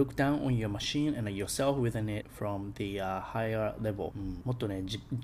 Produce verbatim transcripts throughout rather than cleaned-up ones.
look down on your machine and yourself within it from the、uh, higher level、うん、もっとね、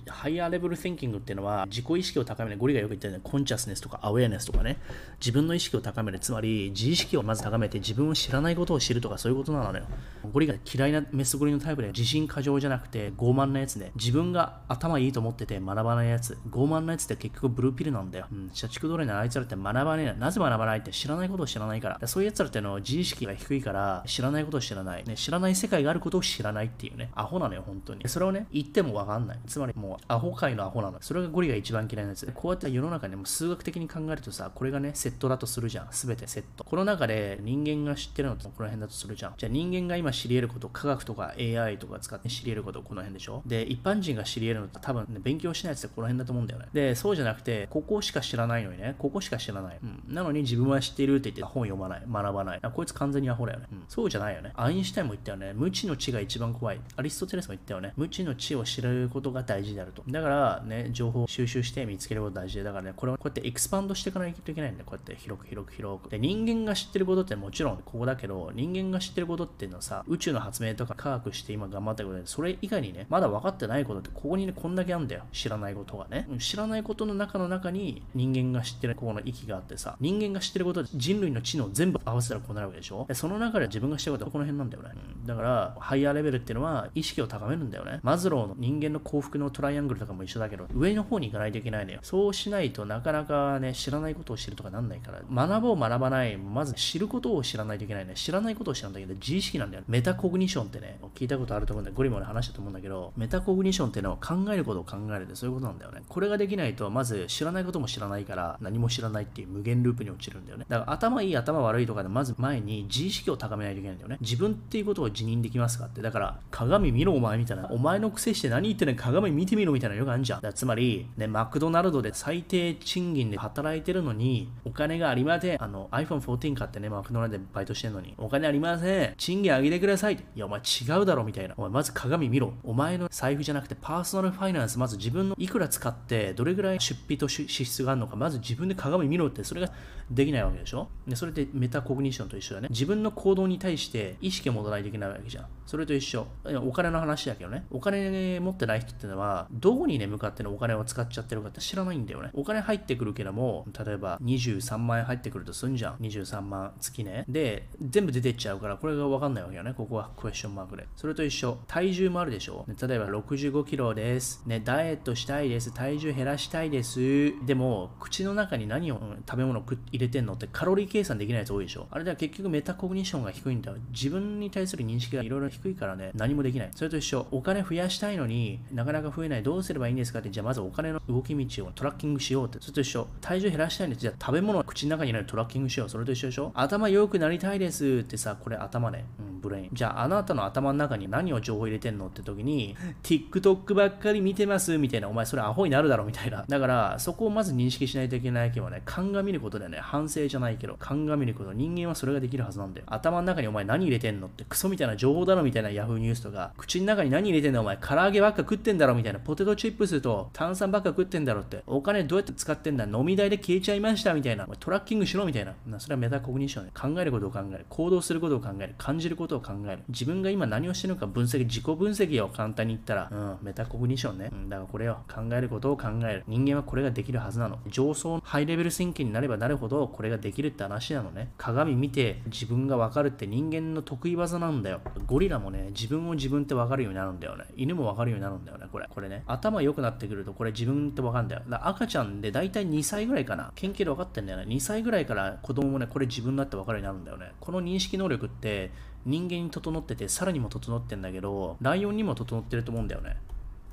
higher level thinking っていうのは自己意識を高める、ゴリがよく言ったようにコンシャスネスとかアウェアネスとかね、自分の意識を高める、つまり自意識をまず高めて自分を知らないことを知るとかそういうことなのよ。ゴリが嫌いなメスゴリのタイプで自信過剰じゃなくて傲慢なやつね、自分が頭いいと思ってて学ばないやつ、傲慢なやつって結局ブルーピルなんだよ、うん、社畜奴隷ならあいつらって学ばねえな、なぜ学ばないって知らないことを知らないから、だからそういうやつらっての自意識が低いから知らないことを知らない、ね、知らない世界があることを知らないっていうね、アホなのよ本当に。それをね言ってもわかんない、つまりもうアホ界のアホなの。それがゴリが一番嫌いなやつ。こうやって世の中ね、もう数学的に考えるとさ、これがねセットだとするじゃん、すべてセット。この中で人間が知ってるのってこの辺だとするじゃん。じゃあ人間が今知り得ること、科学とか エーアイ とか使って知り得ることこの辺でしょ。で一般人が知り得るのって多分ね勉強しないやつってこの辺だと思うんだよね。でそうじゃなくてここしか知らないのにね、ここしか知らない、うん、なのに自分は知っているって言って本読まない、学ばない、こいつ完全にアホだよね、うん、そうじゃないよね。アインシュタインも言ったよね、無知の知が一番怖い。アリストテレスも言ったよね、無知の知を知ることが大事であると。だからね、情報を収集して見つけることが大事で、だからね、これをこうやってエクスパンドしていかないといけないんだよ。こうやって広く広く広くで、人間が知ってることってもちろんここだけど、人間が知ってることっていうのはさ、宇宙の発明とか科学して今頑張ったことで、それ以外にねまだ分かってないことってここにねこんだけあるんだよ、知らないことがね。知らないことの中の中に人間が知ってるここの域があってさ、人間が知ってることで人類の知能全部合わせたらこうなるわけでしょ。でその中で自分がしてることはこの辺なんだよね、うん、だからハイヤーレベルっていうのは意識を高めるんだよね。マズローの人間の幸福のトライアングルとかも一緒だけど、上の方に行かないといけないのよ。そうしないとなかなかね知らないことを知るとかなんないから、学ぼう学ばない、まず知ることを知らないといけないね。知らないことを知らないといけない、自意識なんだよね。メタコグニションってね聞いたことあると思うんだよ、ゴリもね話したと思うんだけど、メタコグニションっていうのは考えることを考えるってそういうことなんだよね。これができないとまず知らないことも知らないから何も知らないっていう無限ループに落ちるんだよね。だから頭いい頭悪いとかでまず前に自意識を高めないといけないんだよね。自分っていうことを自認できますかって、だから鏡見ろお前みたいな、お前の癖して何言ってんの、鏡見てみろみたいなよくあるじゃん。だつまりね、マクドナルドで最低賃金で働いてるのにお金がありません、あの アイフォーンフォーティーン 買ってねマクドナルドでバイトしてるのにお金ありません、賃金上げてくださいって、いやお前違うだろみたいな、お前まず鏡見ろ、お前の財布じゃなくてパーソナルファイナンス、まず自分のいくら使ってどれぐらい出費と支出があるのかまず自分で鏡見ろって、それができないわけでしょ。でそれってメタコグニションと一緒だね。自分の行動に対して意識を持たないといけないわけじゃん。それと一緒。お金の話だけどね、お金持ってない人ってのはどこにね向かってのお金を使っちゃってるかって知らないんだよね。お金入ってくるけども、例えばにじゅうさんまん円入ってくるとすんじゃん、にじゅうさんまん月ね、で全部出てっちゃうから、これが分かんないわけよね。ここはクエスチョンマークで。それと一緒。体重もあるでしょ、ね、例えばろくじゅうごキロですね、ダイエットしたいです、体重減らしたいです、でも口の中に何を、うん、食べ物を入れてんのってカロリー計算できないやつ多いでしょ。あれでは結局メタコグニションが低いんだよ。自分に対する認識がいろいろ低いからね、何もできない。それと一緒。お金増やしたいのになかなか増えない、どうすればいいんですかって、じゃあまずお金の動き道をトラッキングしようって。それと一緒。体重減らしたいんです、じゃあ食べ物を口の中に入れるトラッキングしよう。それと一緒でしょ。頭良くなりたいですってさ、これ頭ね、うん、ブレイン。じゃああなたの頭の中に何を情報入れてんのって時に TikTok ばっかり見てますみたいな、お前それアホになるだろみたいな。だからそこをまず認識しないといけないけどね、鑑みることでね、反省じゃないけど鑑みること、人間はそれができるはずなんだよ。頭の中にお前何入れてんのって、クソみたいな情報だろみたいなヤフーニュースとか、口の中に何入れてんのお前唐揚げばっか食ってんだろみたいな、ポテトチップスと炭酸ばっか食ってんだろって、お金どうやって使ってんだ、飲み代で消えちゃいましたみたいな、お前トラッキングしろみたいな。それはメタコグニションね。考えることを考える、行動することを考える、感じることを考える、自分が今何をしてるのか分析、自己分析を簡単に言ったら、うん、メタコグニションね、うん、だからこれを考えることを考える、人間はこれができるはずなの。上層ハイレベルシンキングになればなるほどこれができるって話なのね。鏡見て自分が分かるって人間の得意技なんだよ。ゴリラもね、自分を自分って分かるようになるんだよね。犬も分かるようになるんだよね。これこれね、頭良くなってくるとこれ自分って分かるんだよ。だから赤ちゃんでだいたいにさいぐらいかな、研究で分かってんだよね。にさいぐらいから子供もね、これ自分だって分かるようになるんだよね。この認識能力って人間に整ってて、さらにも整ってんだけど、ライオンにも整ってると思うんだよね。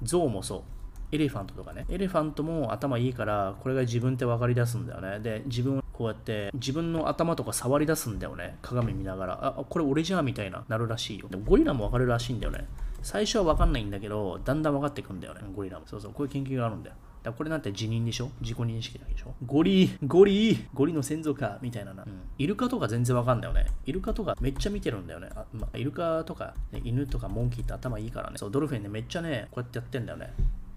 ゾウもそう。エレファントとかね。エレファントも頭いいから、これが自分って分かり出すんだよね。で、自分こうやって自分の頭とか触り出すんだよね。鏡見ながら、あ、これ俺じゃんみたいな、なるらしいよ。でもゴリラも分かるらしいんだよね。最初は分かんないんだけど、だんだん分かっていくんだよね、ゴリラも。そうそう、こういう研究があるんだよ。だこれなんて自認でしょ、自己認識だけでしょ。ゴリゴリゴリの先祖かみたいなな、うん、イルカとか全然わかんないよね。イルカとかめっちゃ見てるんだよね。あ、まあ、イルカとか、ね、犬とかモンキーって頭いいからね。そう、ドルフィンね、めっちゃねこうやってやってんだよね。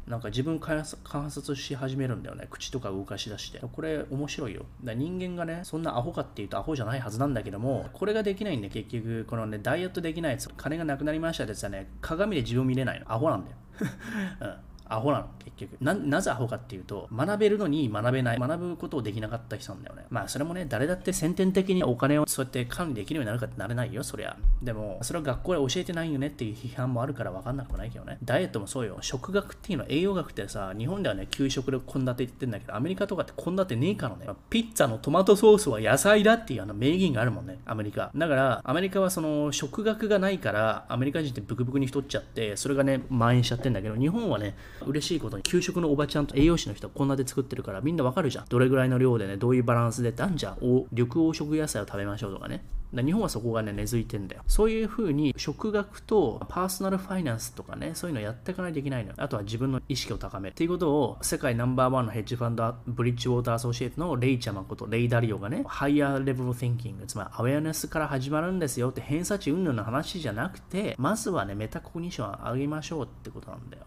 なんか自分観察し始めるんだよね。口とか動かしだして。これ面白いよ。だ人間がね、そんなアホかっていうとアホじゃないはずなんだけども、これができないんで、結局、このね、ダイエットできないやつ、金がなくなりましたってやつはね、鏡で自分見れないの。アホなんだよ。うん。アホなの、結局。な、なぜアホかっていうと、学べるのに学べない。学ぶことをできなかった人なんだよね。まあ、それもね、誰だって先天的にお金をそうやって管理できるようになるかってなれないよ、そりゃ。でも、それは学校で教えてないよねっていう批判もあるから分かんなくもないけどね。ダイエットもそうよ。食学っていうの、栄養学ってさ、日本ではね、給食で献立って言ってんだけど、アメリカとかって献立ねえからね。ピッツァのトマトソースは野菜だっていうあの名言があるもんね、アメリカ。だから、アメリカはその、食学がないから、アメリカ人ってブクブクに太っちゃって、それがね、蔓延しちゃってんだけど、日本はね、嬉しいことに給食のおばちゃんと栄養士の人こんなで作ってるからみんなわかるじゃん。どれぐらいの量でね、どういうバランスでってあんじゃん。お緑黄色野菜を食べましょうとかね。だ日本はそこがね、根付いてんだよ。そういう風に食学とパーソナルファイナンスとかね、そういうのやっていかないといけないのよ。あとは自分の意識を高めるっていうことを、世界ナンバーワンのヘッジファンドブリッジウォーターアソシエイトのレイチャマンことレイダリオがね、ハイヤーレベルシンキング、つまりアウェアネスから始まるんですよって、偏差値云々の話じゃなくて、まずはね、メタコグニションを上げましょうってことなんだよ。